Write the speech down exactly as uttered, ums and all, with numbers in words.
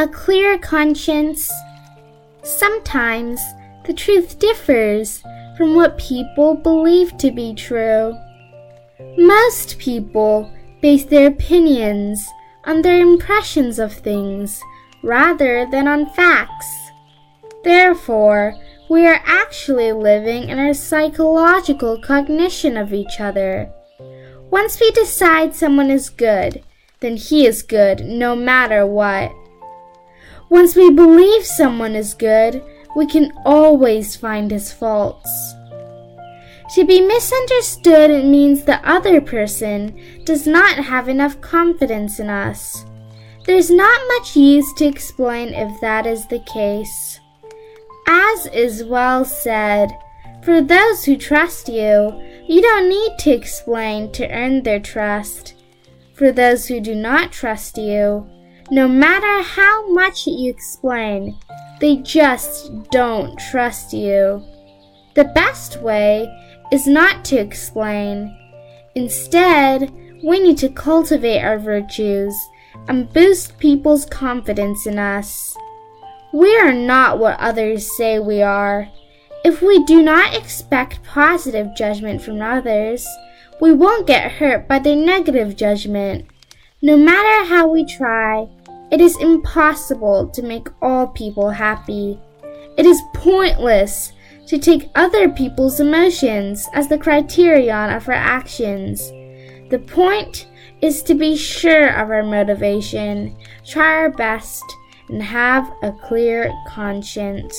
A clear conscience. Sometimes the truth differs from what people believe to be true. Most people base their opinions on their impressions of things rather than on facts. Therefore, we are actually living in our psychological cognition of each other. Once we decide someone is good, then he is good no matter what.Once we believe someone is good, we can always find his faults. To be misunderstood means the other person does not have enough confidence in us. There's not much use to explain if that is the case. As is well said, for those who trust you, you don't need to explain to earn their trust. For those who do not trust you,No matter how much you explain, they just don't trust you. The best way is not to explain. Instead, we need to cultivate our virtues and boost people's confidence in us. We are not what others say we are. If we do not expect positive judgment from others, we won't get hurt by their negative judgment. No matter how we try,It is impossible to make all people happy. It is pointless to take other people's emotions as the criterion of our actions. The point is to be sure of our motivation, try our best, and have a clear conscience.